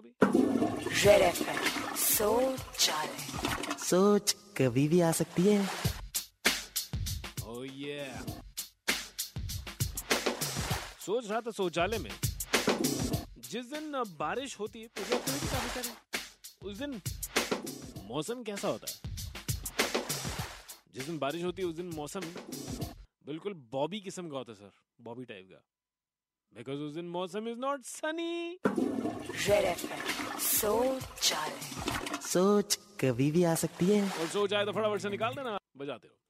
Red FM सोच कभी भी आ सकती है। Oh yeah. सोच रहा था शौचालय में जिस दिन बारिश होती है उस दिन मौसम कैसा होता है। जिस दिन बारिश होती है उस दिन मौसम बिल्कुल बॉबी किस्म का होता है सर, बॉबी टाइप का, बिकॉज उस दिन मौसम इज नॉट सनी। सोच कभी भी आ सकती है और सोच आए तो फटाफट से निकाल देना, बजाते रहो।